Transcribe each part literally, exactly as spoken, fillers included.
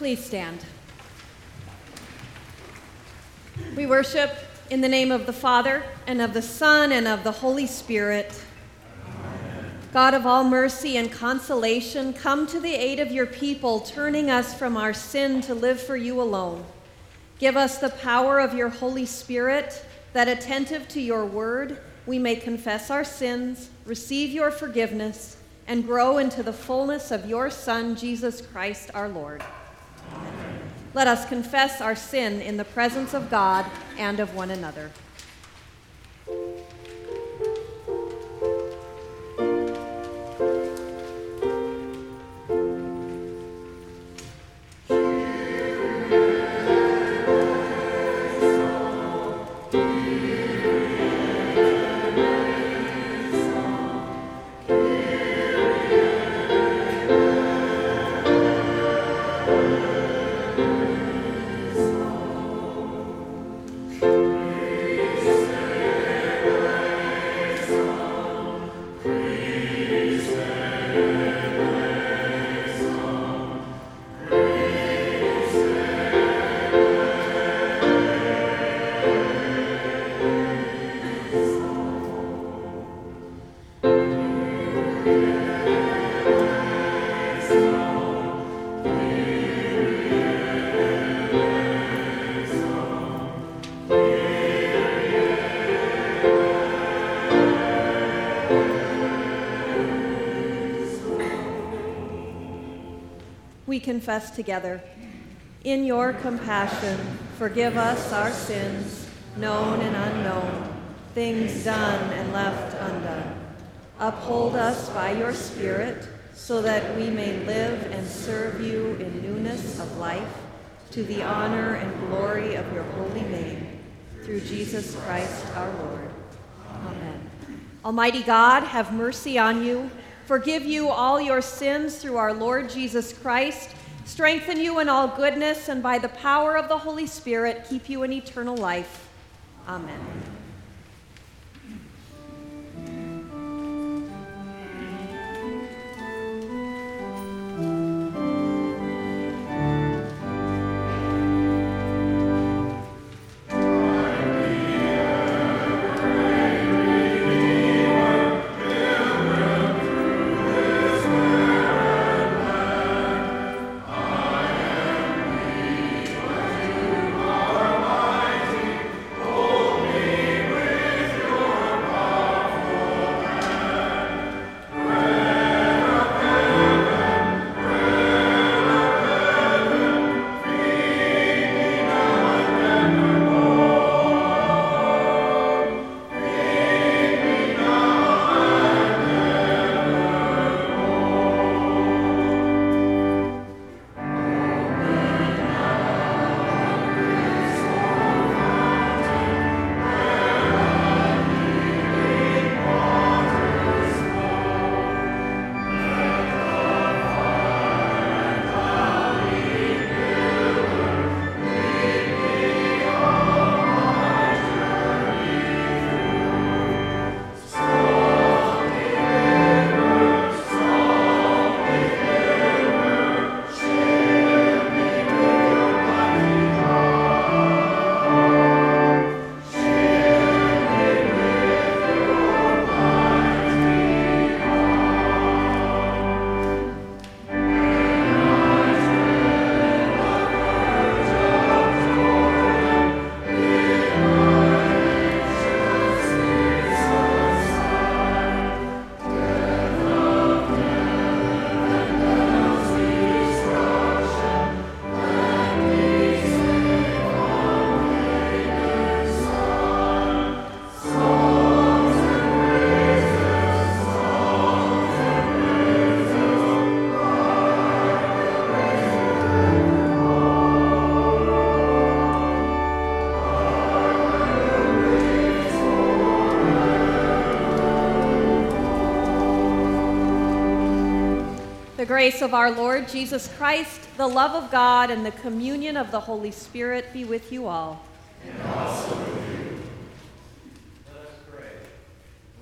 Please stand. We worship in the name of the Father, and of the Son, and of the Holy Spirit. Amen. God of all mercy and consolation, come to the aid of your people, turning us from our sin to live for you alone. Give us the power of your Holy Spirit, that attentive to your word, we may confess our sins, receive your forgiveness, and grow into the fullness of your Son, Jesus Christ, our Lord. Amen. Let us confess our sin in the presence of God and of one another. We confess together. In your compassion, forgive us our sins, known and unknown, things done and left undone. Uphold us by your Spirit, so that we may live and serve you in newness of life, to the honor and glory of your holy name, through Jesus Christ our Lord. Amen. Almighty God, have mercy on you. Forgive you all your sins through our Lord Jesus Christ. Strengthen you in all goodness, and by the power of the Holy Spirit, keep you in eternal life. Amen. The grace of our Lord Jesus Christ, the love of God, and the communion of the Holy Spirit be with you all. And also with you. Let us pray.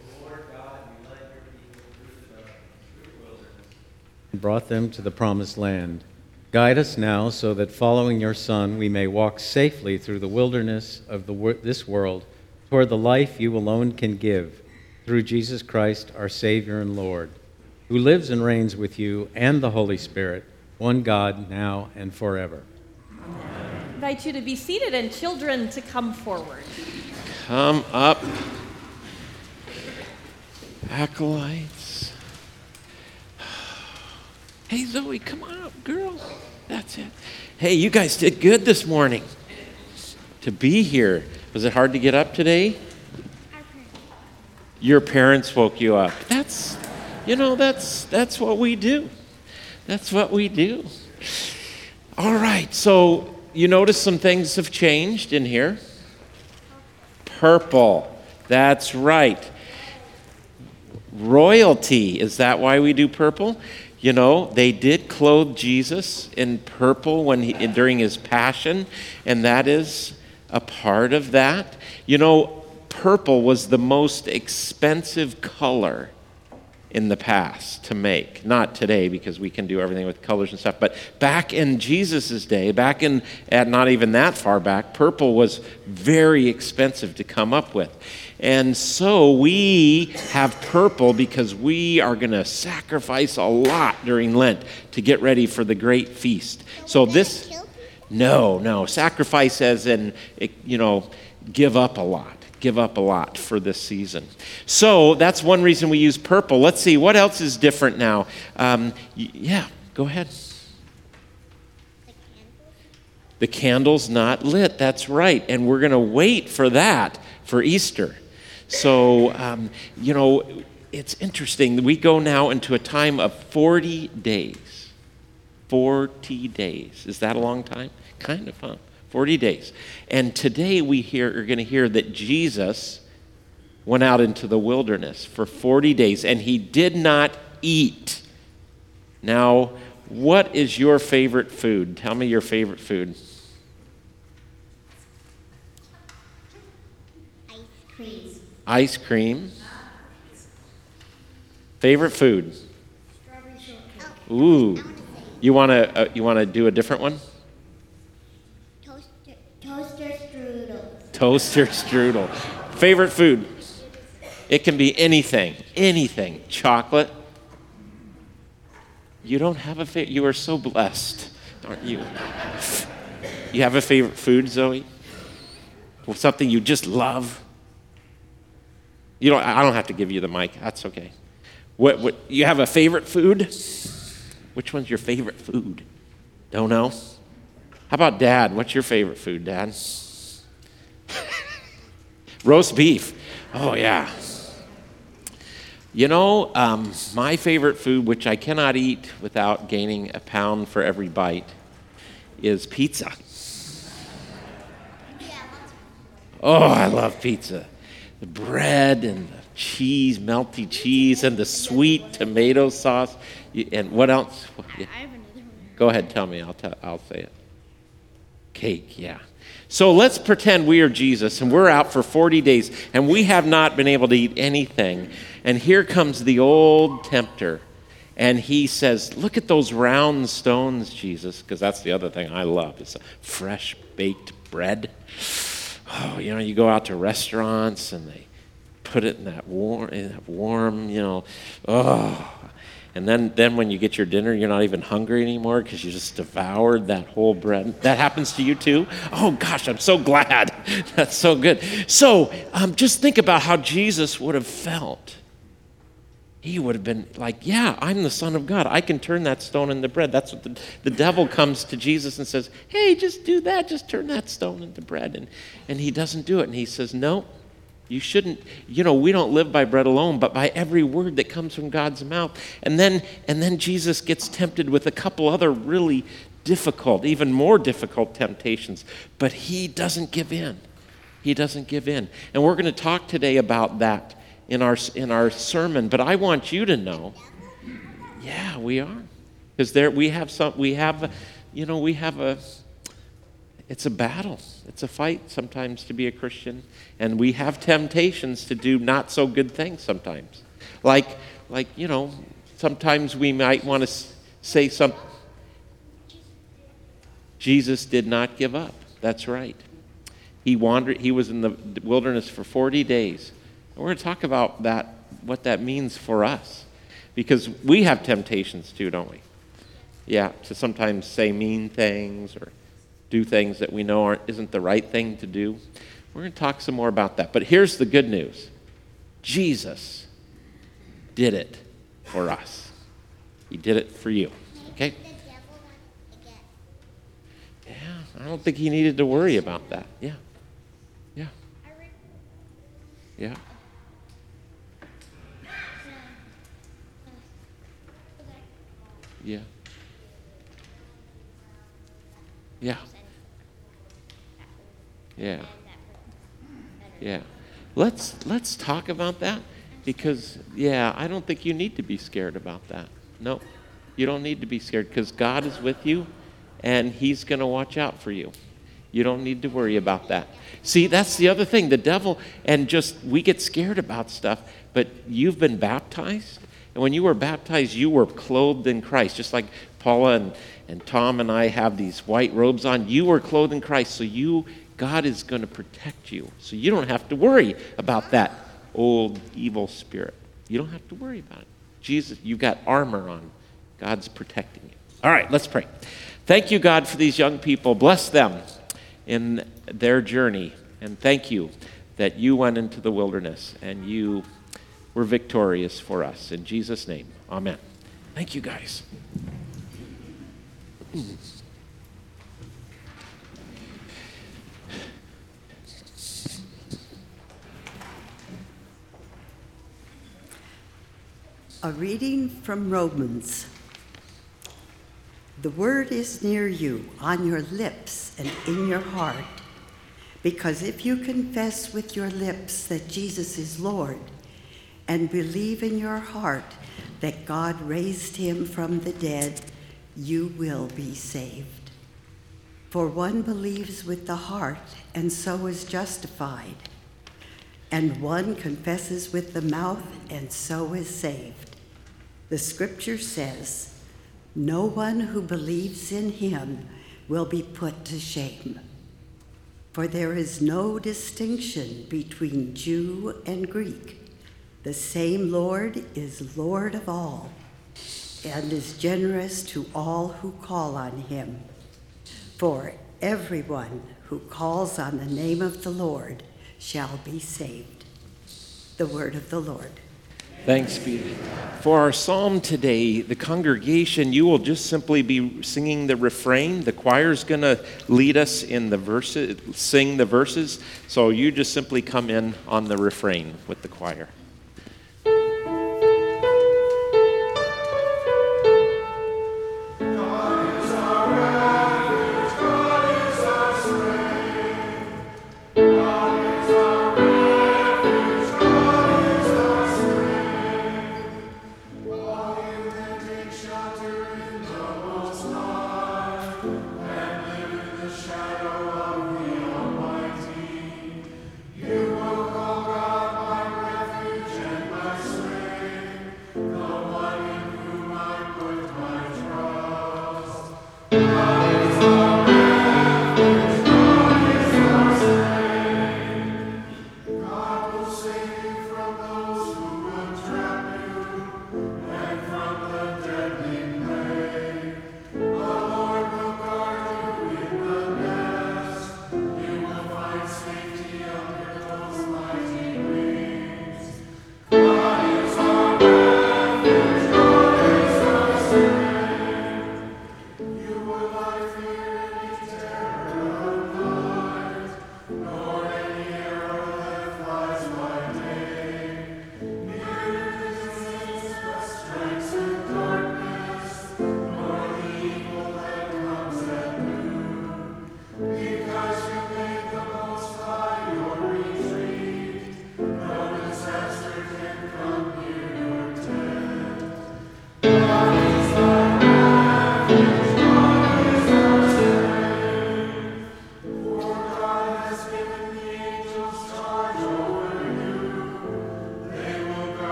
O Lord God, you led your people through the wilderness and brought them to the promised land. Guide us now so that following your Son, we may walk safely through the wilderness of the wor- this world toward the life you alone can give, through Jesus Christ, our Savior and Lord, who lives and reigns with you and the Holy Spirit, one God, now and forever. Amen. I invite you to be seated and children to come forward. Come up, acolytes. Hey, Zoe, come on up, girls. That's it. Hey, you guys did good this morning to be here. Was it hard to get up today? Our parents. Your parents woke you up. That's, you know, that's that's what we do. That's what we do. All right, so you notice some things have changed in here. Purple. That's right. Royalty. Is that why we do purple? You know, they did clothe Jesus in purple when he, during his passion, and that is a part of that. You know, purple was the most expensive color in the past to make. Not today, because we can do everything with colors and stuff, but back in Jesus' day, back in, at not even that far back, purple was very expensive to come up with. And so we have purple because we are going to sacrifice a lot during Lent to get ready for the great feast. So this, no, no, sacrifice as in, you know, give up a lot, give up a lot for this season. So that's one reason we use purple. Let's see, what else is different now? Um, yeah, go ahead. The candle's not lit, that's right. And we're going to wait for that for Easter. So, um, you know, it's interesting. We go now into a time of forty days. forty days. Is that a long time? Kind of, huh? forty days. And today we hear, are going to hear that Jesus went out into the wilderness for forty days, and he did not eat. Now, what is your favorite food? Tell me your favorite food. Ice cream. Favorite food? Strawberry shortcake. Ooh. You want to uh, you want to do a different one? Toaster, toaster strudel. Toaster strudel. Favorite food? It can be anything. Anything. Chocolate. You don't have a favorite. You are so blessed, aren't you? You have a favorite food, Zoe? Well, something you just love? You don't, I don't have to give you the mic. That's okay. What, what, you have a favorite food? Which one's your favorite food? Don't know. How about Dad? What's your favorite food, Dad? Roast beef. Oh, yeah. You know, um, my favorite food, which I cannot eat without gaining a pound for every bite, is pizza. Oh, I love pizza. The bread and the cheese, melty cheese, and the sweet tomato sauce. And what else? I have another one. Go ahead, tell me. I'll tell, I'll say it. Cake, yeah. So let's pretend we are Jesus, and we're out for forty days, and we have not been able to eat anything. And here comes the old tempter, and he says, look at those round stones, Jesus, because that's the other thing I love, is fresh baked bread. Oh, you know, you go out to restaurants, and they put it in that warm, in that warm, you know, oh. And then, then when you get your dinner, you're not even hungry anymore because you just devoured that whole bread. That happens to you too? Oh, gosh, I'm so glad. That's so good. So um, just think about how Jesus would have felt. He would have been like, yeah, I'm the Son of God. I can turn that stone into bread. That's what the, the devil comes to Jesus and says, hey, just do that. Just turn that stone into bread. And, and he doesn't do it. And he says, no. You shouldn't, you know, we don't live by bread alone, but by every word that comes from God's mouth. And then and then Jesus gets tempted with a couple other really difficult, even more difficult temptations, but he doesn't give in. He doesn't give in. And we're going to talk today about that in our in our sermon, but I want you to know, yeah, we are. Because there we have some we have, you know, we have a It's a battle. It's a fight sometimes to be a Christian. And we have temptations to do not so good things sometimes. Like, like you know, sometimes we might want to say something. Jesus did not give up. That's right. He wandered. He was in the wilderness for forty days. And we're going to talk about that, what that means for us, because we have temptations too, don't we? Yeah, to sometimes say mean things or do things that we know aren't isn't the right thing to do. We're going to talk some more about that. But here's the good news. Jesus did it for us. He did it for you. Okay? Yeah, I don't think he needed to worry about that. Yeah. Yeah. Yeah. Yeah. Yeah. Yeah. Yeah. Let's let's talk about that, because yeah, I don't think you need to be scared about that. No. You don't need to be scared, because God is with you and he's going to watch out for you. You don't need to worry about that. See, that's the other thing. The devil and just we get scared about stuff, but you've been baptized, and when you were baptized, you were clothed in Christ, just like Paula and And Tom and I have these white robes on. You are clothed in Christ, so you, God is going to protect you. So you don't have to worry about that old evil spirit. You don't have to worry about it. Jesus, you've got armor on. God's protecting you. All right, let's pray. Thank you, God, for these young people. Bless them in their journey. And thank you that you went into the wilderness and you were victorious for us. In Jesus' name, amen. Thank you, guys. A reading from Romans. The word is near you, on your lips and in your heart, because if you confess with your lips that Jesus is Lord and believe in your heart that God raised him from the dead, you will be saved. For one believes with the heart and so is justified, and one confesses with the mouth and so is saved. The scripture says, "No one who believes in him will be put to shame. For there is no distinction between Jew and Greek. The same Lord is Lord of all, and is generous to all who call on him. For everyone who calls on the name of the Lord shall be saved." The word of the Lord. Thanks be to God. For our psalm today, the congregation, you will just simply be singing the refrain. The choir's going to lead us in the verses, sing the verses. So you just simply come in on the refrain with the choir.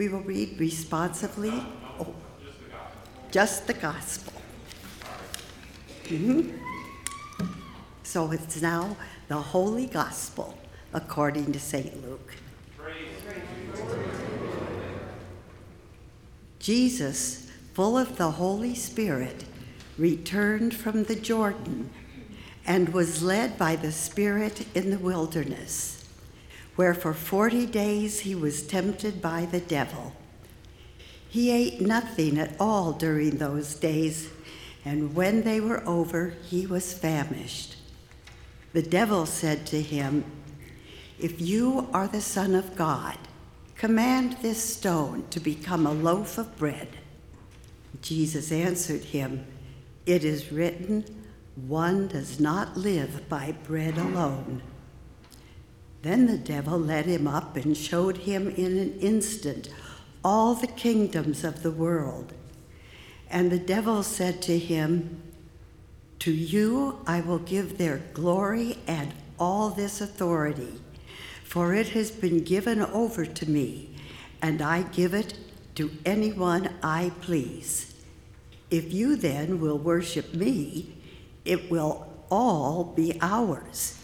We will read responsively oh, just the gospel. Mm-hmm. So it's now the Holy Gospel according to Saint Luke. Jesus, full of the Holy Spirit, returned from the Jordan and was led by the Spirit in the wilderness, where for forty days he was tempted by the devil. He ate nothing at all during those days, and when they were over, he was famished. The devil said to him, "If you are the Son of God, command this stone to become a loaf of bread." Jesus answered him, "It is written, 'One does not live by bread alone.'" Then the devil led him up and showed him in an instant all the kingdoms of the world. And the devil said to him, "To you I will give their glory and all this authority, for it has been given over to me, and I give it to anyone I please. If you then will worship me, it will all be ours."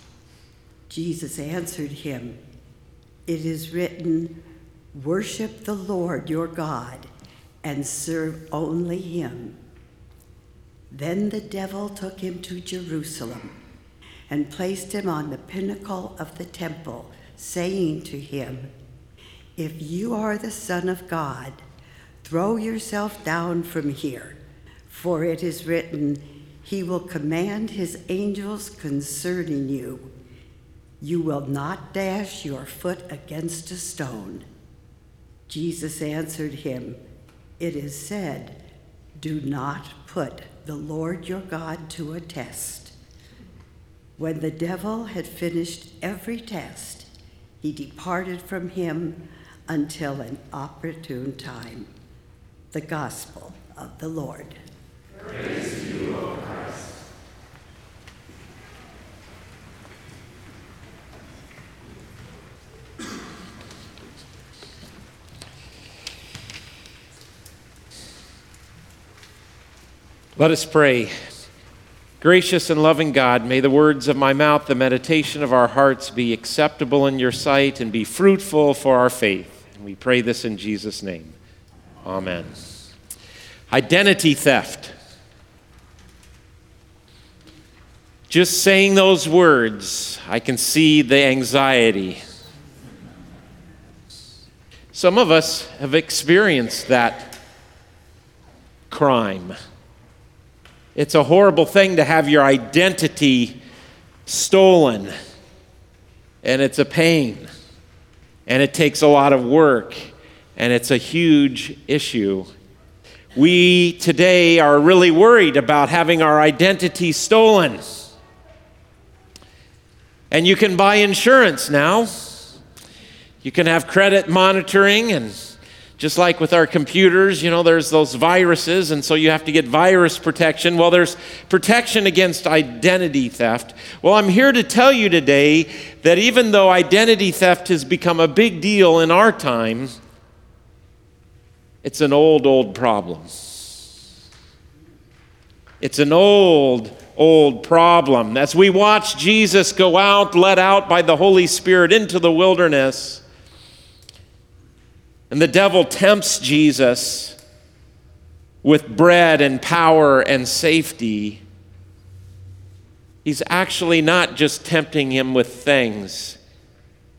Jesus answered him, "It is written, 'Worship the Lord your God and serve only him.'" Then the devil took him to Jerusalem and placed him on the pinnacle of the temple, saying to him, "If you are the Son of God, throw yourself down from here, for it is written, 'He will command his angels concerning you. You will not dash your foot against a stone.'" Jesus answered him, "It is said, 'Do not put the Lord your God to a test.'" When the devil had finished every test, he departed from him until an opportune time. The Gospel of the Lord. Praise to you, O Christ. Let us pray. Gracious and loving God, may the words of my mouth, the meditation of our hearts be acceptable in your sight and be fruitful for our faith. And we pray this in Jesus' name. Amen. Identity theft. Just saying those words, I can see the anxiety. Some of us have experienced that crime. It's a horrible thing to have your identity stolen, and it's a pain, and it takes a lot of work, and it's a huge issue. We today are really worried about having our identity stolen, and you can buy insurance now. You can have credit monitoring, and just like with our computers, you know, there's those viruses, and so you have to get virus protection. Well, there's protection against identity theft. Well, I'm here to tell you today that even though identity theft has become a big deal in our time, it's an old, old problem. It's an old, old problem. As we watch Jesus go out, led out by the Holy Spirit into the wilderness, and the devil tempts Jesus with bread and power and safety, he's actually not just tempting him with things.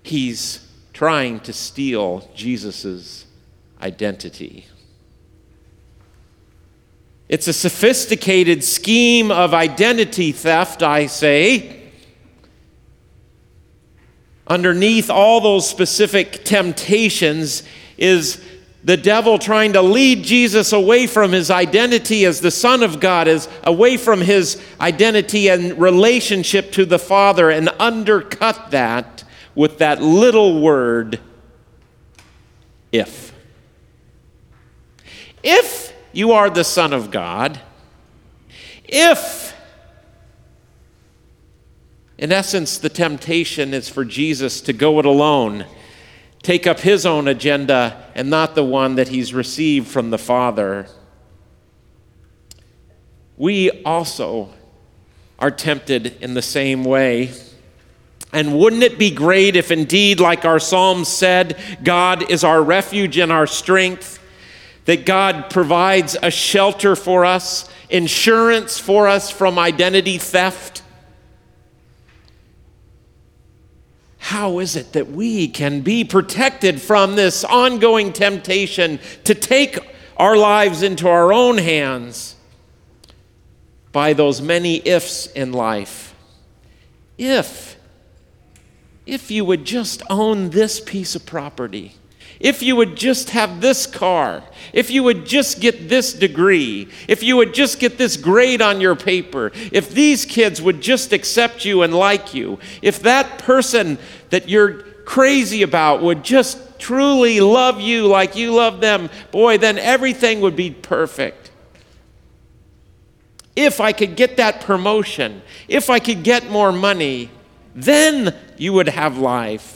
He's trying to steal Jesus' identity. It's a sophisticated scheme of identity theft, I say. Underneath all those specific temptations is the devil trying to lead Jesus away from his identity as the Son of God, is away from his identity and relationship to the Father, and undercut that with that little word, if. If you are the Son of God, if. In essence, the temptation is for Jesus to go it alone, take up his own agenda and not the one that he's received from the Father. We also are tempted in the same way. And wouldn't it be great if indeed, like our psalm said, God is our refuge and our strength, that God provides a shelter for us, insurance for us from identity theft? How is it that we can be protected from this ongoing temptation to take our lives into our own hands by those many ifs in life? If, if you would just own this piece of property, if you would just have this car, if you would just get this degree, if you would just get this grade on your paper, if these kids would just accept you and like you, if that person that you're crazy about would just truly love you like you love them, boy, then everything would be perfect. If I could get that promotion, if I could get more money, then you would have life.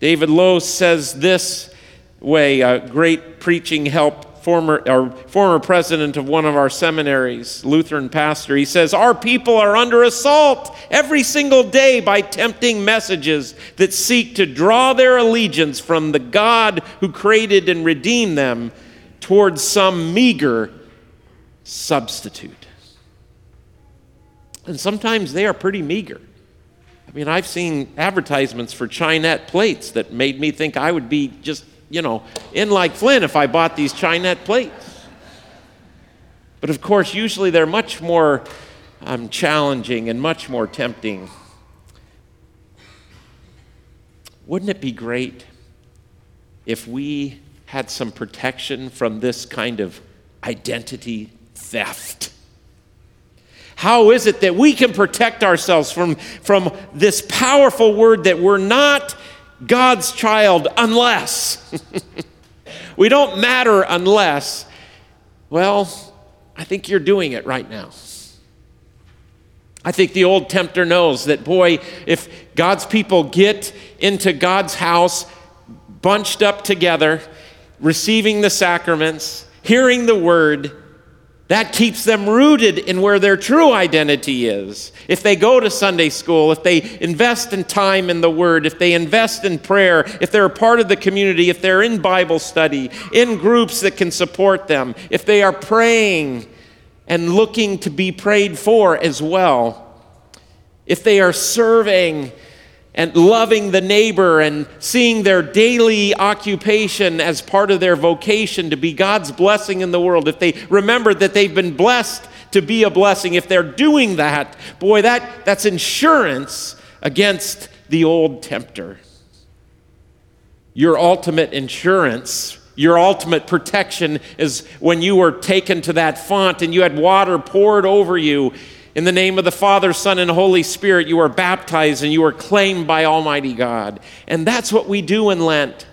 David Lowe says this way, a great preaching help, former, or former president of one of our seminaries, Lutheran pastor. He says, our people are under assault every single day by tempting messages that seek to draw their allegiance from the God who created and redeemed them towards some meager substitute. And sometimes they are pretty meager. I mean, I've seen advertisements for Chinette plates that made me think I would be just, you know, in like Flynn if I bought these Chinette plates. But of course, usually they're much more um, challenging and much more tempting. Wouldn't it be great if we had some protection from this kind of identity theft? How is it that we can protect ourselves from, from this powerful word that we're not God's child unless? We don't matter unless, well, I think you're doing it right now. I think the old tempter knows that, boy, if God's people get into God's house, bunched up together, receiving the sacraments, hearing the word, that keeps them rooted in where their true identity is. If they go to Sunday school, if they invest in time in the Word, if they invest in prayer, if they're a part of the community, if they're in Bible study, in groups that can support them, if they are praying and looking to be prayed for as well, if they are serving and loving the neighbor and seeing their daily occupation as part of their vocation to be God's blessing in the world, if they remember that they've been blessed to be a blessing, if they're doing that, boy, that, that's insurance against the old tempter. Your ultimate insurance, your ultimate protection is when you were taken to that font and you had water poured over you. In the name of the Father, Son, and Holy Spirit, you are baptized and you are claimed by Almighty God. And that's what we do in Lent.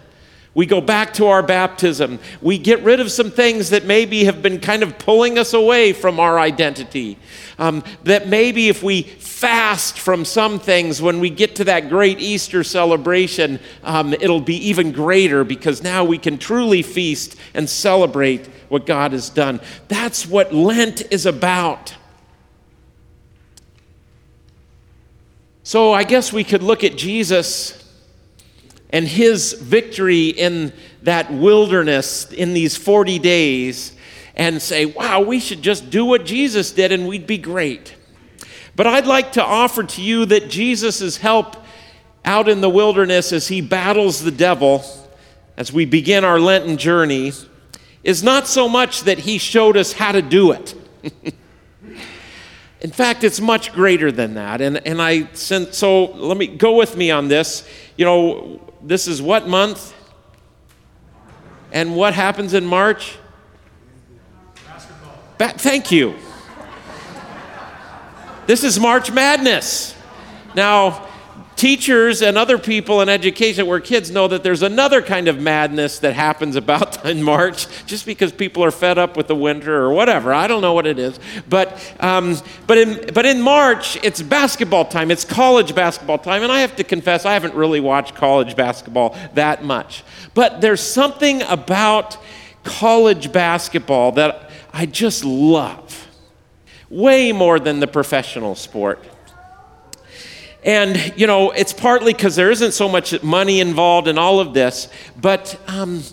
We go back to our baptism. We get rid of some things that maybe have been kind of pulling us away from our identity. Um, that maybe if we fast from some things, when we get to that great Easter celebration, um, it'll be even greater because now we can truly feast and celebrate what God has done. That's what Lent is about. So I guess we could look at Jesus and his victory in that wilderness in these forty days and say, wow, we should just do what Jesus did and we'd be great. But I'd like to offer to you that Jesus' help out in the wilderness as he battles the devil, as we begin our Lenten journey, is not so much that he showed us how to do it. In fact, it's much greater than that. And and I sent, so let me go with me on this. You know, this is what month? And what happens in March? Basketball. Ba- thank you. This is March Madness. Now, teachers and other people in education where kids know that there's another kind of madness that happens about in March just because people are fed up with the winter or whatever. I don't know what it is. But um, but in but in March, it's basketball time. It's college basketball time. And I have to confess, I haven't really watched college basketball that much. But there's something about college basketball that I just love, way more than the professional sport. And, you know, it's partly because there isn't so much money involved in all of this, but um,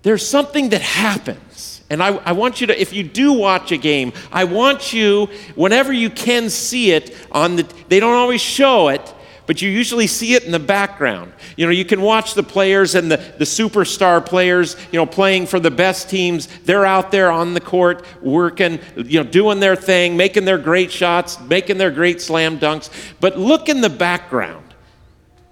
there's something that happens. And I, I want you to, if you do watch a game, I want you, whenever you can see it on the, they don't always show it, but you usually see it in the background. You know, you can watch the players and the, the superstar players, you know, playing for the best teams. They're out there on the court working, you know, doing their thing, making their great shots, making their great slam dunks. But look in the background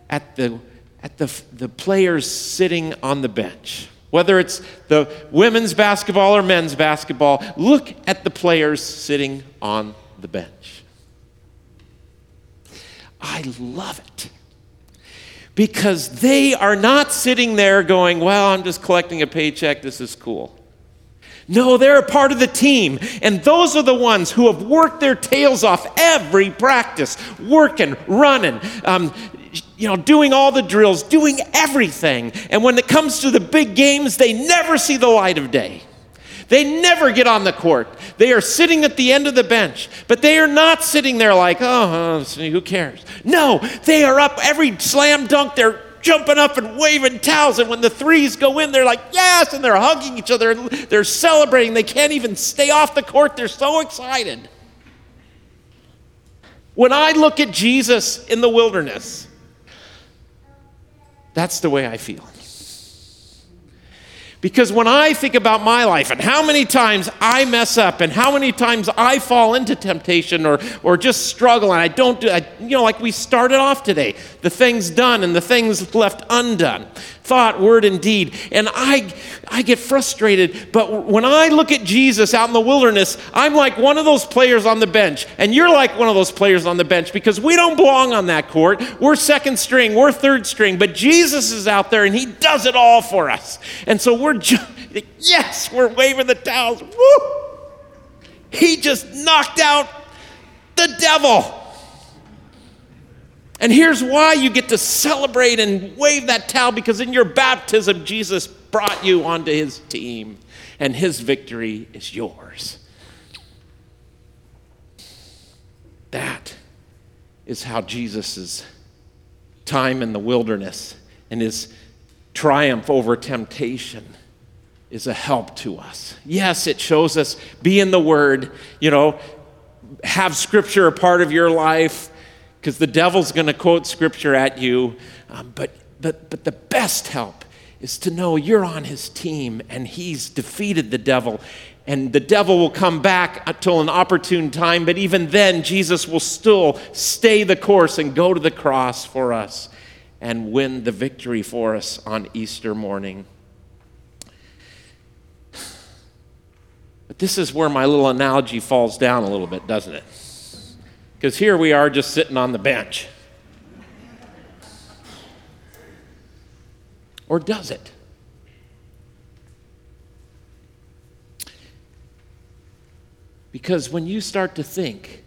at the at the the players sitting on the bench. Whether it's the women's basketball or men's basketball, look at the players sitting on the bench. I love it because they are not sitting there going, well, I'm just collecting a paycheck. This is cool. No, they're a part of the team. And those are the ones who have worked their tails off every practice, working, running, um, you know, doing all the drills, doing everything. And when it comes to the big games, they never see the light of day. They never get on the court. They are sitting at the end of the bench, but they are not sitting there like, oh, who cares? No, they are up every slam dunk. They're jumping up and waving towels. And when the threes go in, they're like, yes, and they're hugging each other. And they're celebrating. They can't even stay off the court. They're so excited. When I look at Jesus in the wilderness, that's the way I feel. Because when I think about my life and how many times I mess up and how many times I fall into temptation or or just struggle and I don't do, I, you know, like we started off today, the things done and the things left undone, thought, word, and deed. And I, I get frustrated. But when I look at Jesus out in the wilderness, I'm like one of those players on the bench. And you're like one of those players on the bench because we don't belong on that court. We're second string. We're third string. But Jesus is out there and he does it all for us. And so we're Yes, we're waving the towels. Woo! He just knocked out the devil. And here's why you get to celebrate and wave that towel, because in your baptism, Jesus brought you onto his team, and his victory is yours. That is how Jesus' time in the wilderness and his triumph over temptation is a help to us. Yes, it shows us be in the Word, you know, have Scripture a part of your life, because the devil's going to quote Scripture at you. Um, but but but the best help is to know you're on his team and he's defeated the devil. And the devil will come back until an opportune time, but even then, Jesus will still stay the course and go to the cross for us and win the victory for us on Easter morning. But this is where my little analogy falls down a little bit, doesn't it? Because here we are just sitting on the bench. Or does it? Because when you start to think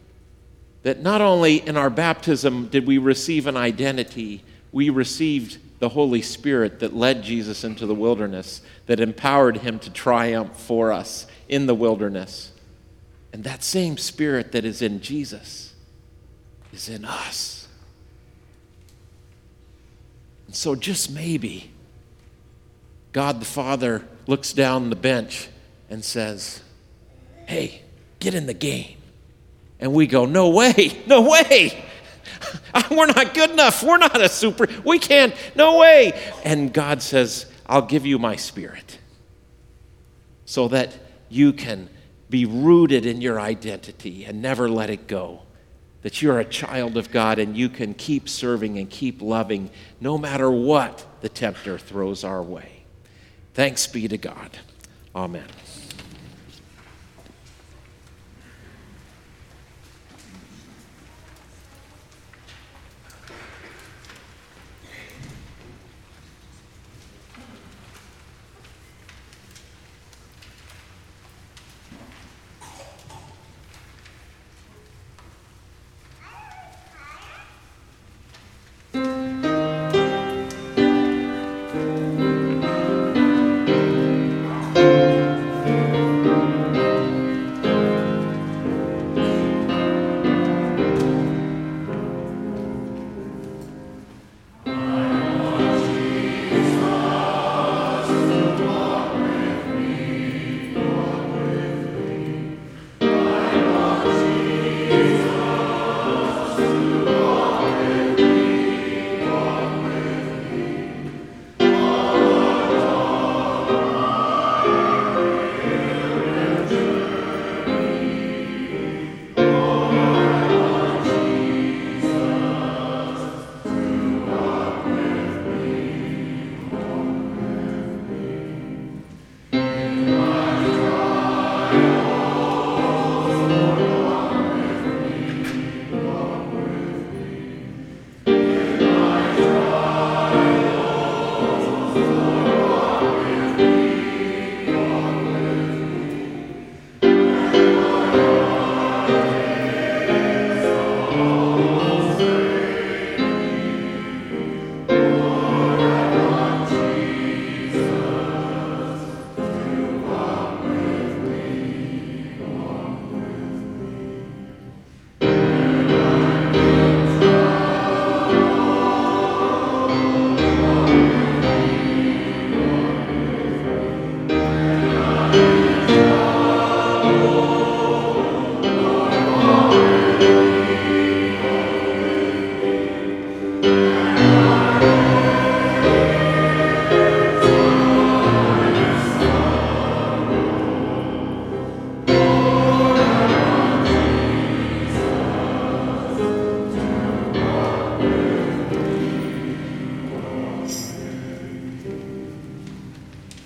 that not only in our baptism did we receive an identity, we received the Holy Spirit that led Jesus into the wilderness, that empowered him to triumph for us in the wilderness. And that same Spirit that is in Jesus is in us. And so just maybe God the Father looks down the bench and says, hey, get in the game. And we go, no way, no way. We're not good enough. We're not a super. We can't. No way. And God says, I'll give you my Spirit so that you can be rooted in your identity and never let it go, that you're a child of God and you can keep serving and keep loving no matter what the tempter throws our way. Thanks be to God. Amen.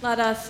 Let us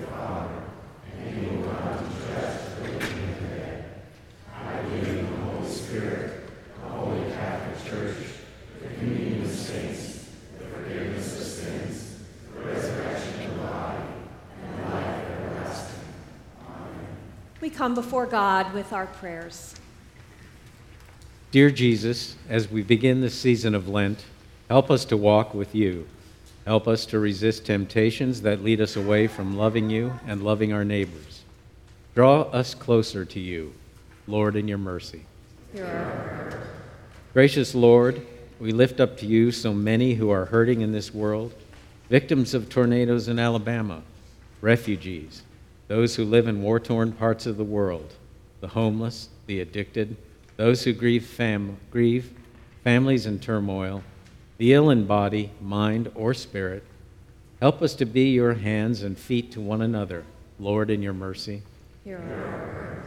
the Father, and he will come to judge the living and the dead. I believe in the Holy Spirit, the Holy Catholic Church, the communion of saints, the forgiveness of sins, the resurrection of the body, and life everlasting. Amen. We come before God with our prayers. Dear Jesus, as we begin this season of Lent, help us to walk with you. Help us to resist temptations that lead us away from loving you and loving our neighbors. Draw us closer to you, Lord, in your mercy. Amen. Gracious Lord, we lift up to you so many who are hurting in this world, victims of tornadoes in Alabama, refugees, those who live in war-torn parts of the world, the homeless, the addicted, those who grieve, fam- grieve families in turmoil, the ill in body, mind, or spirit. Help us to be your hands and feet to one another, Lord, in your mercy. Amen.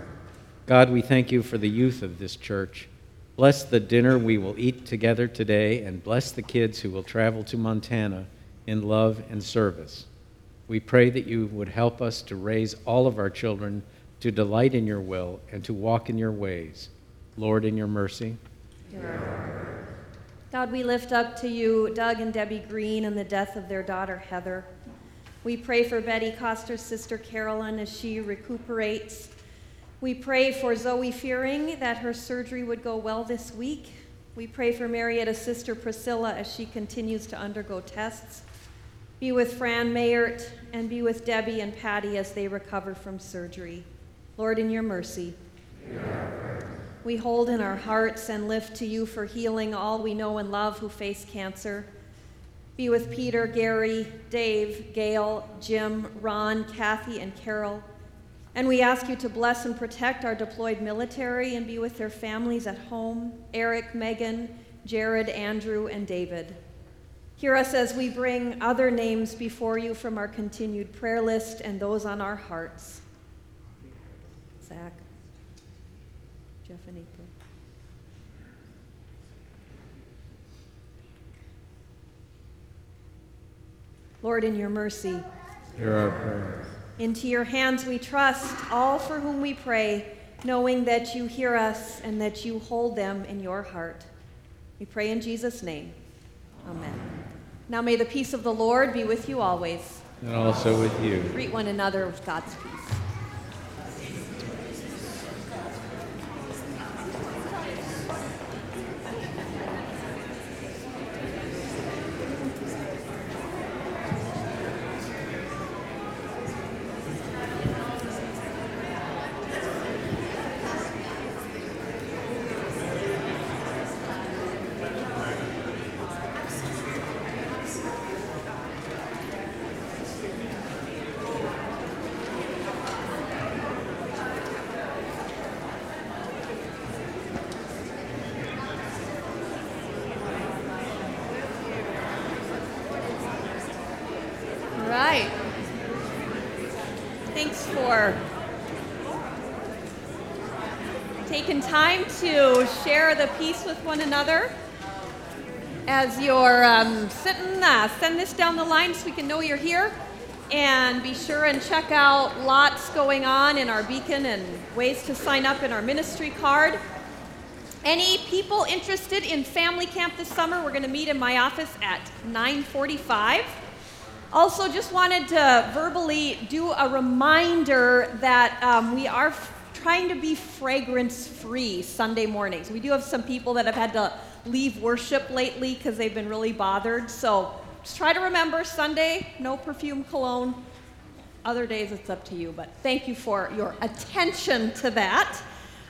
God, we thank you for the youth of this church. Bless the dinner we will eat together today, and bless the kids who will travel to Montana in love and service. We pray that you would help us to raise all of our children to delight in your will and to walk in your ways, Lord, in your mercy. Amen. God, we lift up to you Doug and Debbie Green and the death of their daughter, Heather. We pray for Betty Coster's sister, Carolyn, as she recuperates. We pray for Zoe Fearing that her surgery would go well this week. We pray for Marietta's sister, Priscilla, as she continues to undergo tests. Be with Fran Mayert, and be with Debbie and Patty as they recover from surgery. Lord, in your mercy. Amen. We hold in our hearts and lift to you for healing all we know and love who face cancer. Be with Peter, Gary, Dave, Gail, Jim, Ron, Kathy, and Carol. And we ask you to bless and protect our deployed military and be with their families at home, Eric, Megan, Jared, Andrew, and David. Hear us as we bring other names before you from our continued prayer list and those on our hearts. Zach. Jeff and April. Lord, in your mercy, hear our prayers. Into your hands we trust all for whom we pray, knowing that you hear us and that you hold them in your heart. We pray in Jesus' name. Amen. Amen. Now may the peace of the Lord be with you always. And also with you. Greet one another with God's peace. One another. As you're um, sitting, uh, send this down the line so we can know you're here, and be sure and check out lots going on in our beacon and ways to sign up in our ministry card. Any people interested in family camp this summer, we're going to meet in my office at nine forty-five. Also, just wanted to verbally do a reminder that um, we are trying to be fragrance-free Sunday mornings. We do have some people that have had to leave worship lately because they've been really bothered. So just try to remember Sunday, no perfume cologne. Other days it's up to you, but thank you for your attention to that.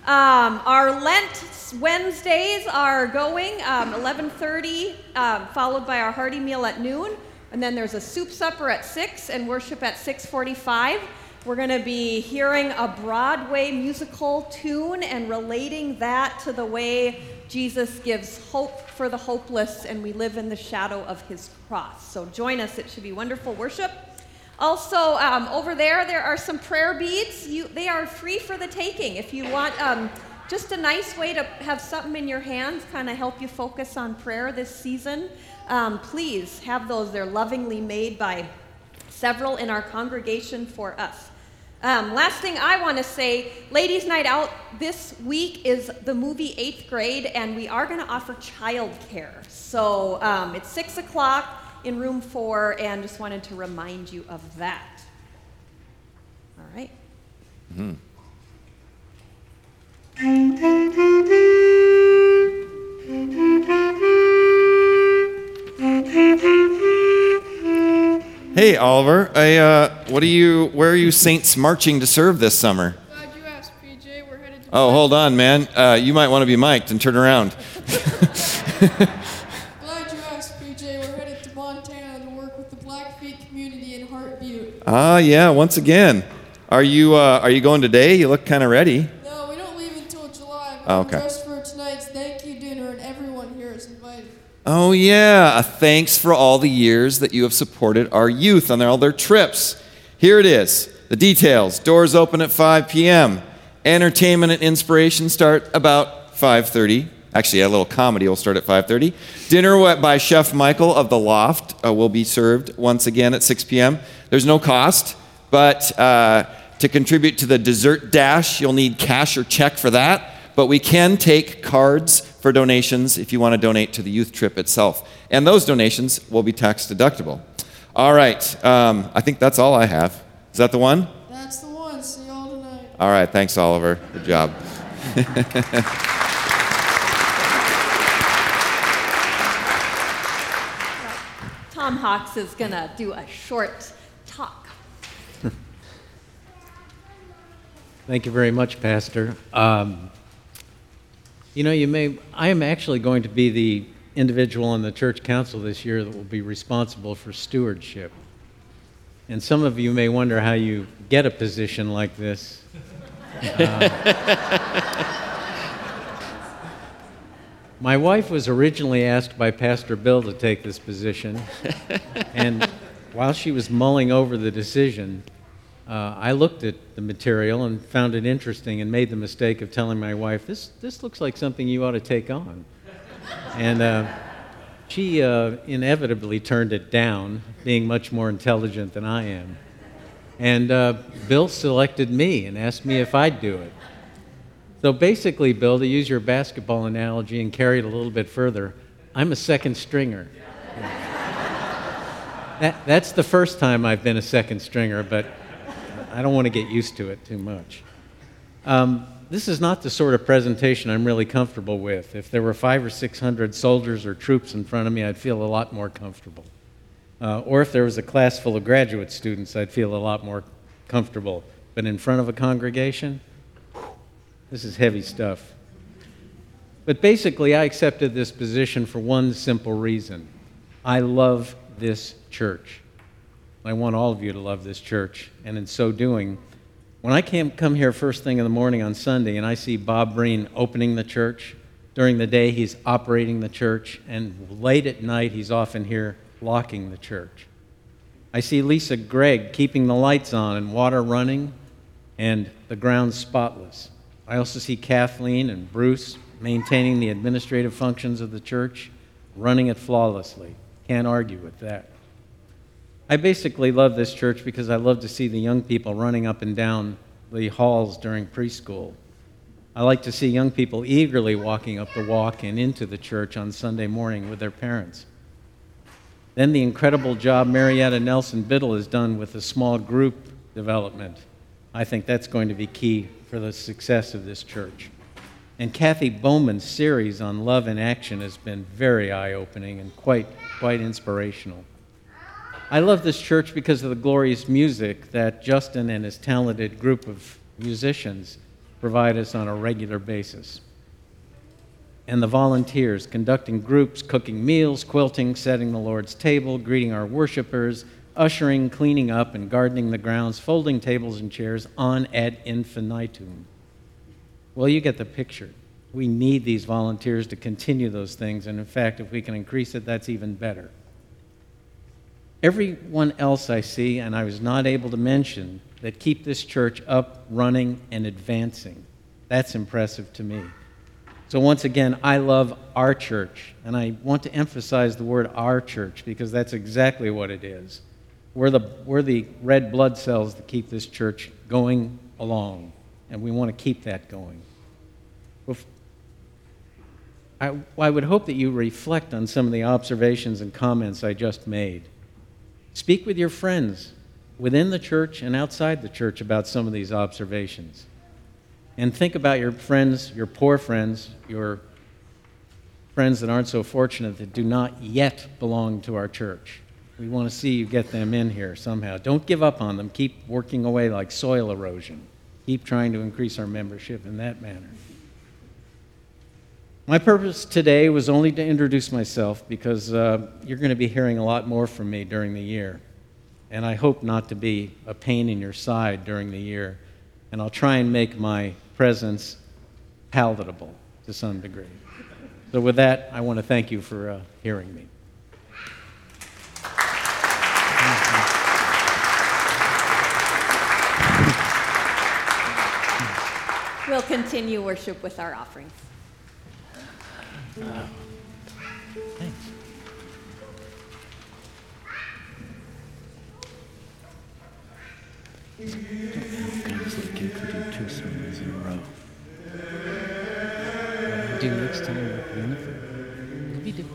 Um, our Lent Wednesdays are going, um, eleven thirty, um, followed by our hearty meal at noon. And then there's a soup supper at six and worship at six forty-five. We're going to be hearing a Broadway musical tune and relating that to the way Jesus gives hope for the hopeless, and we live in the shadow of his cross. So join us. It should be wonderful worship. Also, um, over there, there are some prayer beads. You, they are free for the taking. If you want um, just a nice way to have something in your hands, kind of help you focus on prayer this season, um, please have those. They're lovingly made by several in our congregation for us. Um, last thing I want to say, Ladies' Night Out this week is the movie Eighth Grade, and we are going to offer childcare. So um, it's six o'clock in room four, and just wanted to remind you of that. All right. Mm-hmm. Hey, Oliver. I, uh, what are you? Where are you Saints marching to serve this summer? Glad you asked, P J. We're headed to. Oh, P J. Hold on, man. Uh, you might want to be mic'd and turn around. Ah, yeah, once again. Are you uh, are you going today? You look kind of ready. No, we don't leave until July. But oh, okay. I'm dressed for tonight's thank you dinner, and everyone here is invited. Oh, yeah. A thanks for all the years that you have supported our youth on their, all their trips. Here it is. The details. Doors open at five p.m. Entertainment and inspiration start about five thirty. Actually, a little comedy will start at five thirty. Dinner by Chef Michael of The Loft uh, will be served once again at six p.m. There's no cost, but uh, to contribute to the dessert dash, you'll need cash or check for that. But we can take cards for donations if you want to donate to the youth trip itself. And those donations will be tax deductible. All right. Um, I think that's all I have. Is that the one? That's the one. See you all tonight. All right. Thanks, Oliver. Good job. Tom Hawks is going to do a short talk. Thank you very much, Pastor. Um, you know, you may, I am actually going to be the individual on the church council this year that will be responsible for stewardship. And some of you may wonder how you get a position like this. Uh, My wife was originally asked by Pastor Bill to take this position, and while she was mulling over the decision, uh, I looked at the material and found it interesting and made the mistake of telling my wife, this this looks like something you ought to take on. And uh, she uh, inevitably turned it down, being much more intelligent than I am. And uh, Bill selected me and asked me if I'd do it. So basically, Bill, to use your basketball analogy and carry it a little bit further, I'm a second stringer. That, that's the first time I've been a second stringer, but I don't want to get used to it too much. Um, this is not the sort of presentation I'm really comfortable with. If there were five or six hundred soldiers or troops in front of me, I'd feel a lot more comfortable. Uh, or if there was a class full of graduate students, I'd feel a lot more comfortable. But in front of a congregation, this is heavy stuff. But basically, I accepted this position for one simple reason. I love this church. I want all of you to love this church. And in so doing, when I came, come here first thing in the morning on Sunday and I see Bob Breen opening the church, during the day he's operating the church, and late at night he's often here locking the church. I see Lisa Gregg keeping the lights on and water running and the ground spotless. I also see Kathleen and Bruce maintaining the administrative functions of the church, running it flawlessly. Can't argue with that. I basically love this church because I love to see the young people running up and down the halls during preschool. I like to see young people eagerly walking up the walk and into the church on Sunday morning with their parents. Then the incredible job Marietta Nelson Biddle has done with the small group development. I think that's going to be key for the success of this church. And Kathy Bowman's series on love in action has been very eye-opening and quite, quite inspirational. I love this church because of the glorious music that Justin and his talented group of musicians provide us on a regular basis. and the volunteers conducting groups, cooking meals, quilting, setting the Lord's table, greeting our worshipers, ushering, cleaning up, and gardening the grounds, folding tables and chairs, on ad infinitum. Well, you get the picture. We need these volunteers to continue those things, and in fact, if we can increase it, that's even better. Everyone else I see, and I was not able to mention, that keep this church up, running, and advancing. That's impressive to me. So once again, I love our church, and I want to emphasize the word our church because that's exactly what it is. We're the, we're the red blood cells that keep this church going along, and we want to keep that going. I, I would hope that you reflect on some of the observations and comments I just made. Speak with your friends within the church and outside the church about some of these observations. And think about your friends, your poor friends, your friends that aren't so fortunate that do not yet belong to our church. We want to see you get them in here somehow. Don't give up on them. Keep working away like soil erosion. Keep trying to increase our membership in that manner. My purpose today was only to introduce myself because uh, you're going to be hearing a lot more from me during the year. And I hope not to be a pain in your side during the year. And I'll try and make my presence palatable to some degree. So with that, I want to thank you for uh, hearing me. We'll continue worship with our offerings. Uh, thanks. Guys, like you could do two sermons in a row. What we do next time with Unifer, it'll be different.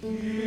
Thank you.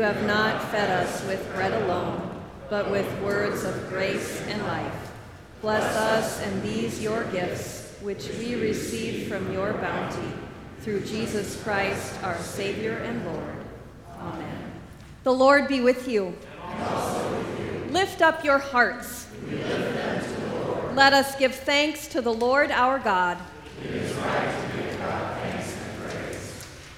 You have not fed us with bread alone, but with words of grace and life. Bless us and these your gifts, which we receive from your bounty, through Jesus Christ, our Savior and Lord. Amen. The Lord be with you. And also with you. Lift up your hearts. We lift them to the Lord. Let us give thanks to the Lord our God. It is right to give God thanks and praise.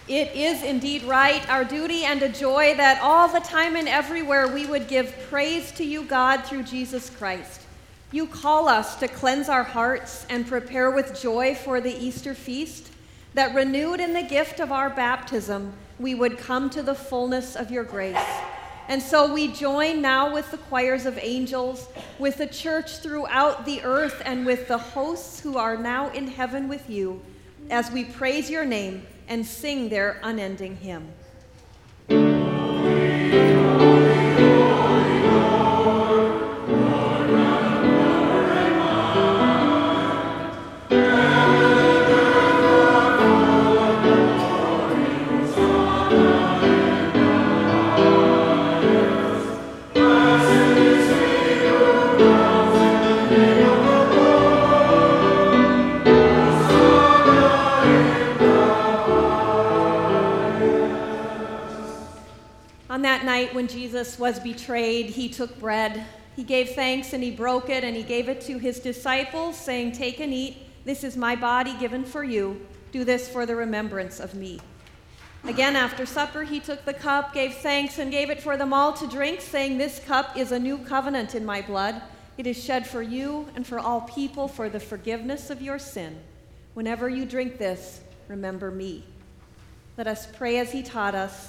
It is indeed right, our duty and a joy, that all the time and everywhere we would give praise to you, God, through Jesus Christ. You call us to cleanse our hearts and prepare with joy for the Easter feast, that renewed in the gift of our baptism, we would come to the fullness of your grace. And so we join now with the choirs of angels, with the church throughout the earth, and with the hosts who are now in heaven with you, as we praise your name and sing their unending hymn. When Jesus was betrayed, he took bread, he gave thanks, and he broke it, and he gave it to his disciples, saying, "Take and eat. This is my body given for you. Do this for the remembrance of me." Again, after supper, he took the cup, gave thanks, and gave it for them all to drink, saying, "This cup is a new covenant in my blood. It is shed for you and for all people for the forgiveness of your sin. Whenever you drink this, remember me." Let us pray as he taught us.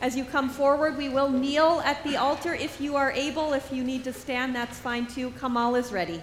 As you come forward, we will kneel at the altar if you are able. If you need to stand, that's fine too. Kamal is ready.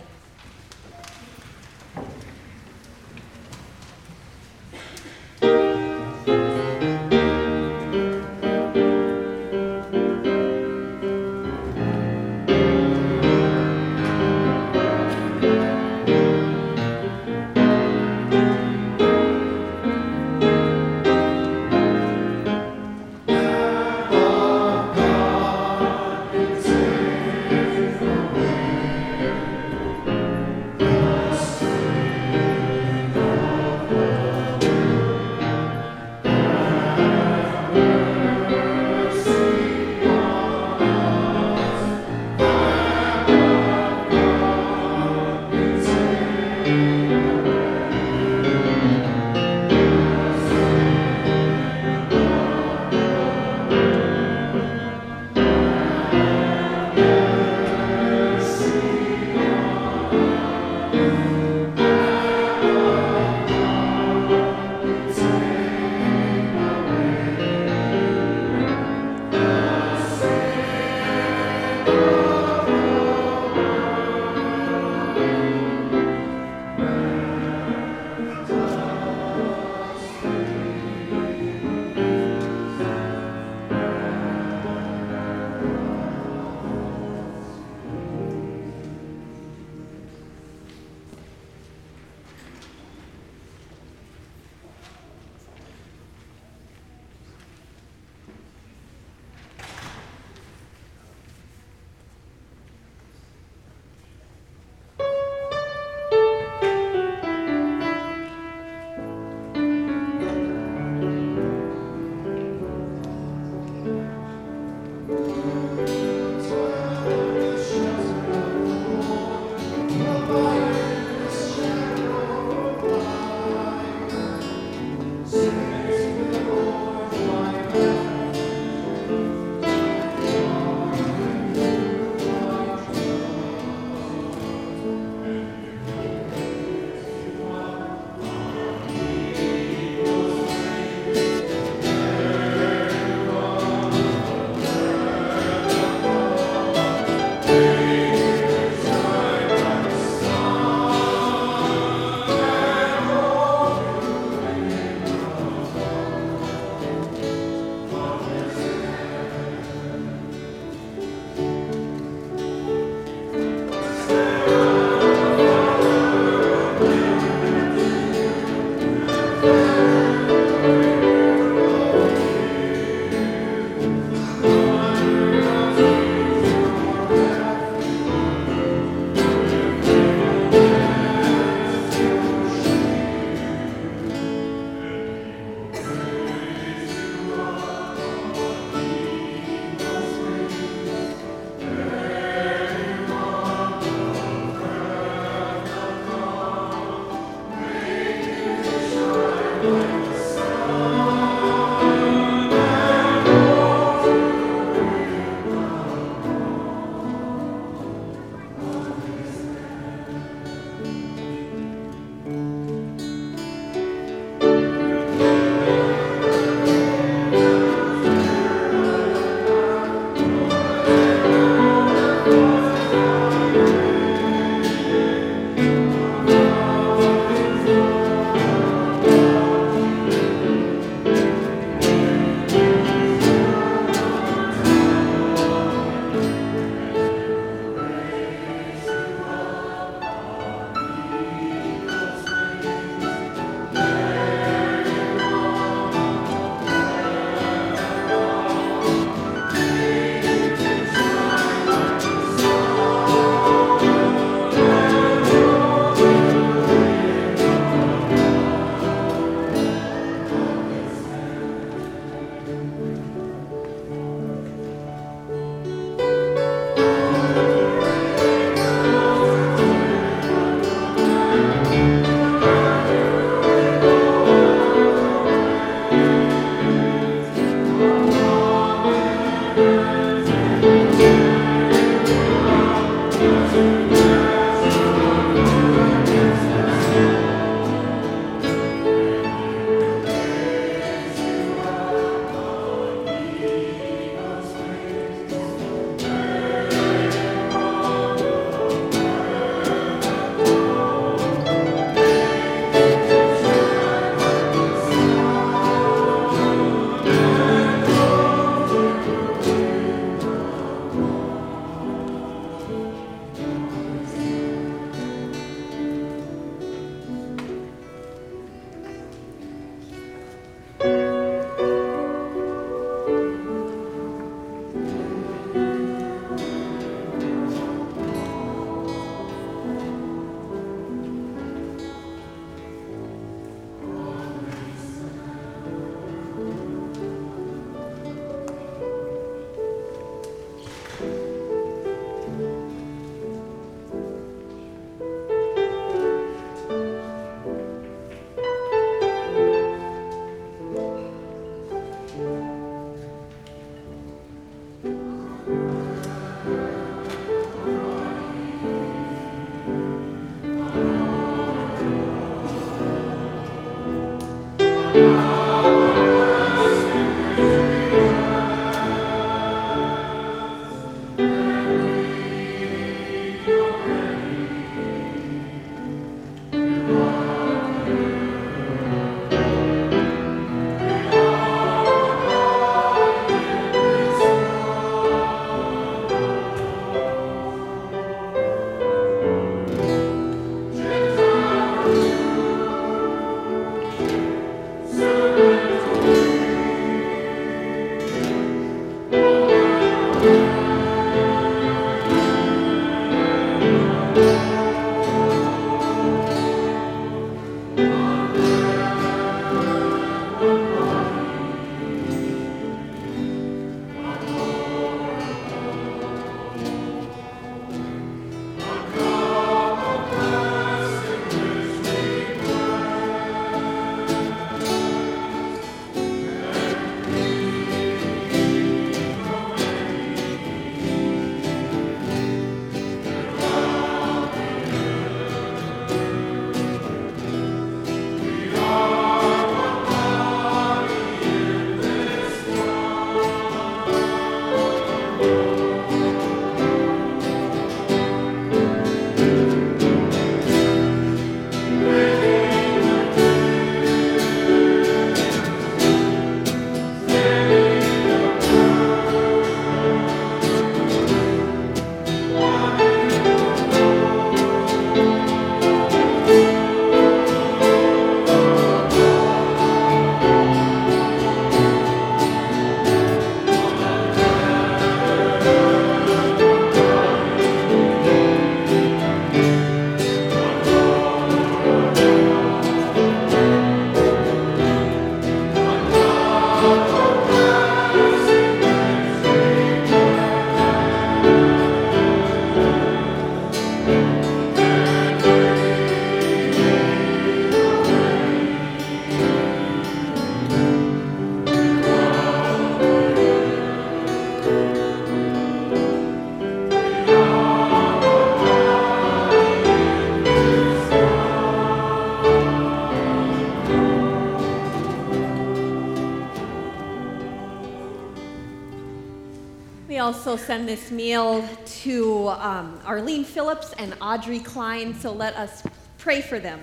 also send this meal to um, Arlene Phillips and Audrey Klein, so let us pray for them.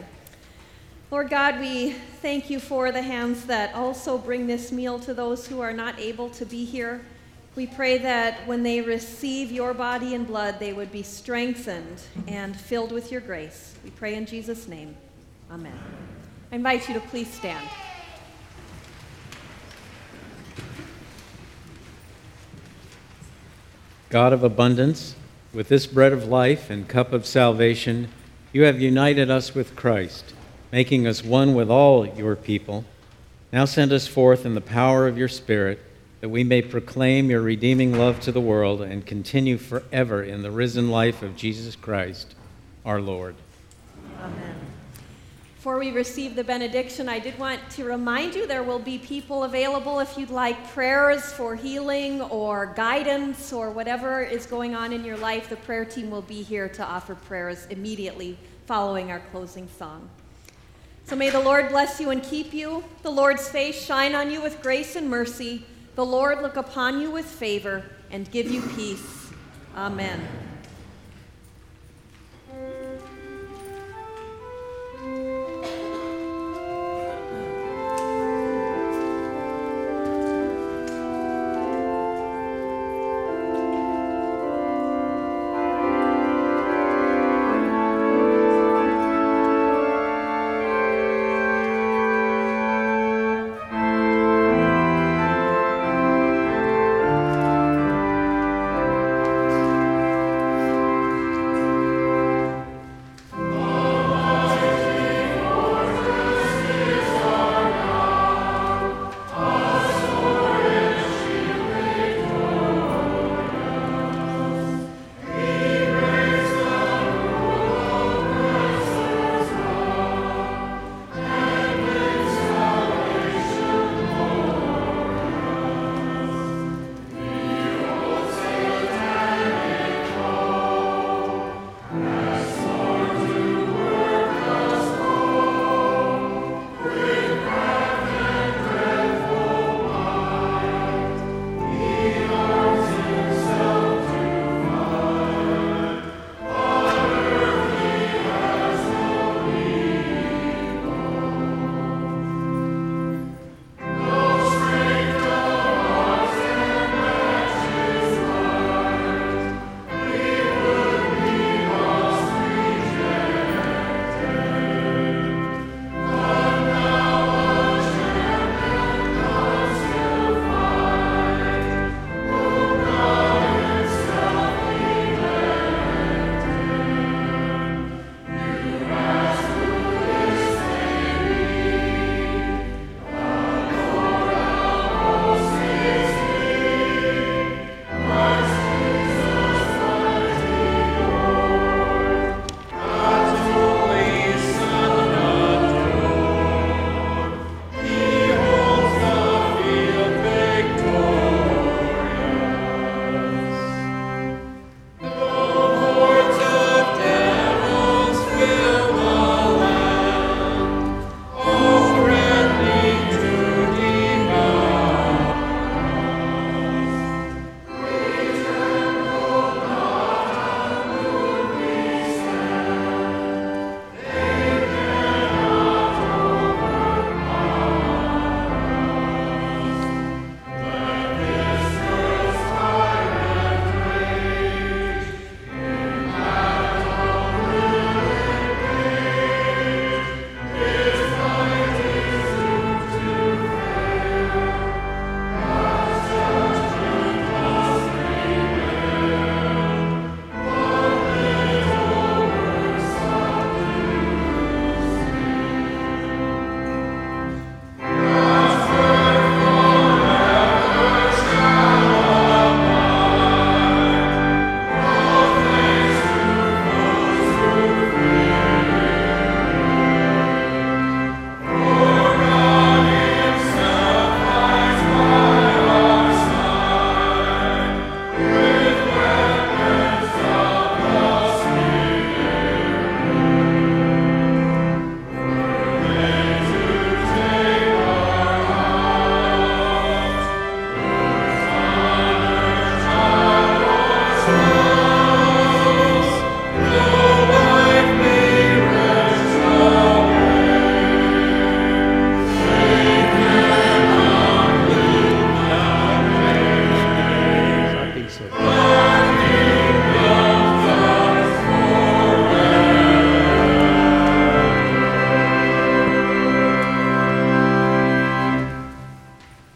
Lord God, we thank you for the hands that also bring this meal to those who are not able to be here. We pray that when they receive your body and blood, they would be strengthened and filled with your grace. We pray in Jesus' name. Amen. I invite you to please stand. God of abundance, with this bread of life and cup of salvation, you have united us with Christ, making us one with all your people. Now send us forth in the power of your Spirit, that we may proclaim your redeeming love to the world and continue forever in the risen life of Jesus Christ, our Lord. Amen. Before we receive the benediction, I did want to remind you there will be people available if you'd like prayers for healing or guidance or whatever is going on in your life. The prayer team will be here to offer prayers immediately following our closing song. So may the Lord bless you and keep you. The Lord's face shine on you with grace and mercy. The Lord look upon you with favor and give you peace. Amen.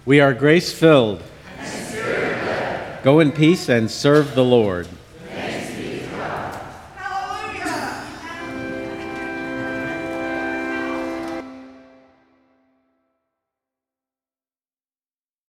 We are grace-filled. Go in peace and serve the Lord.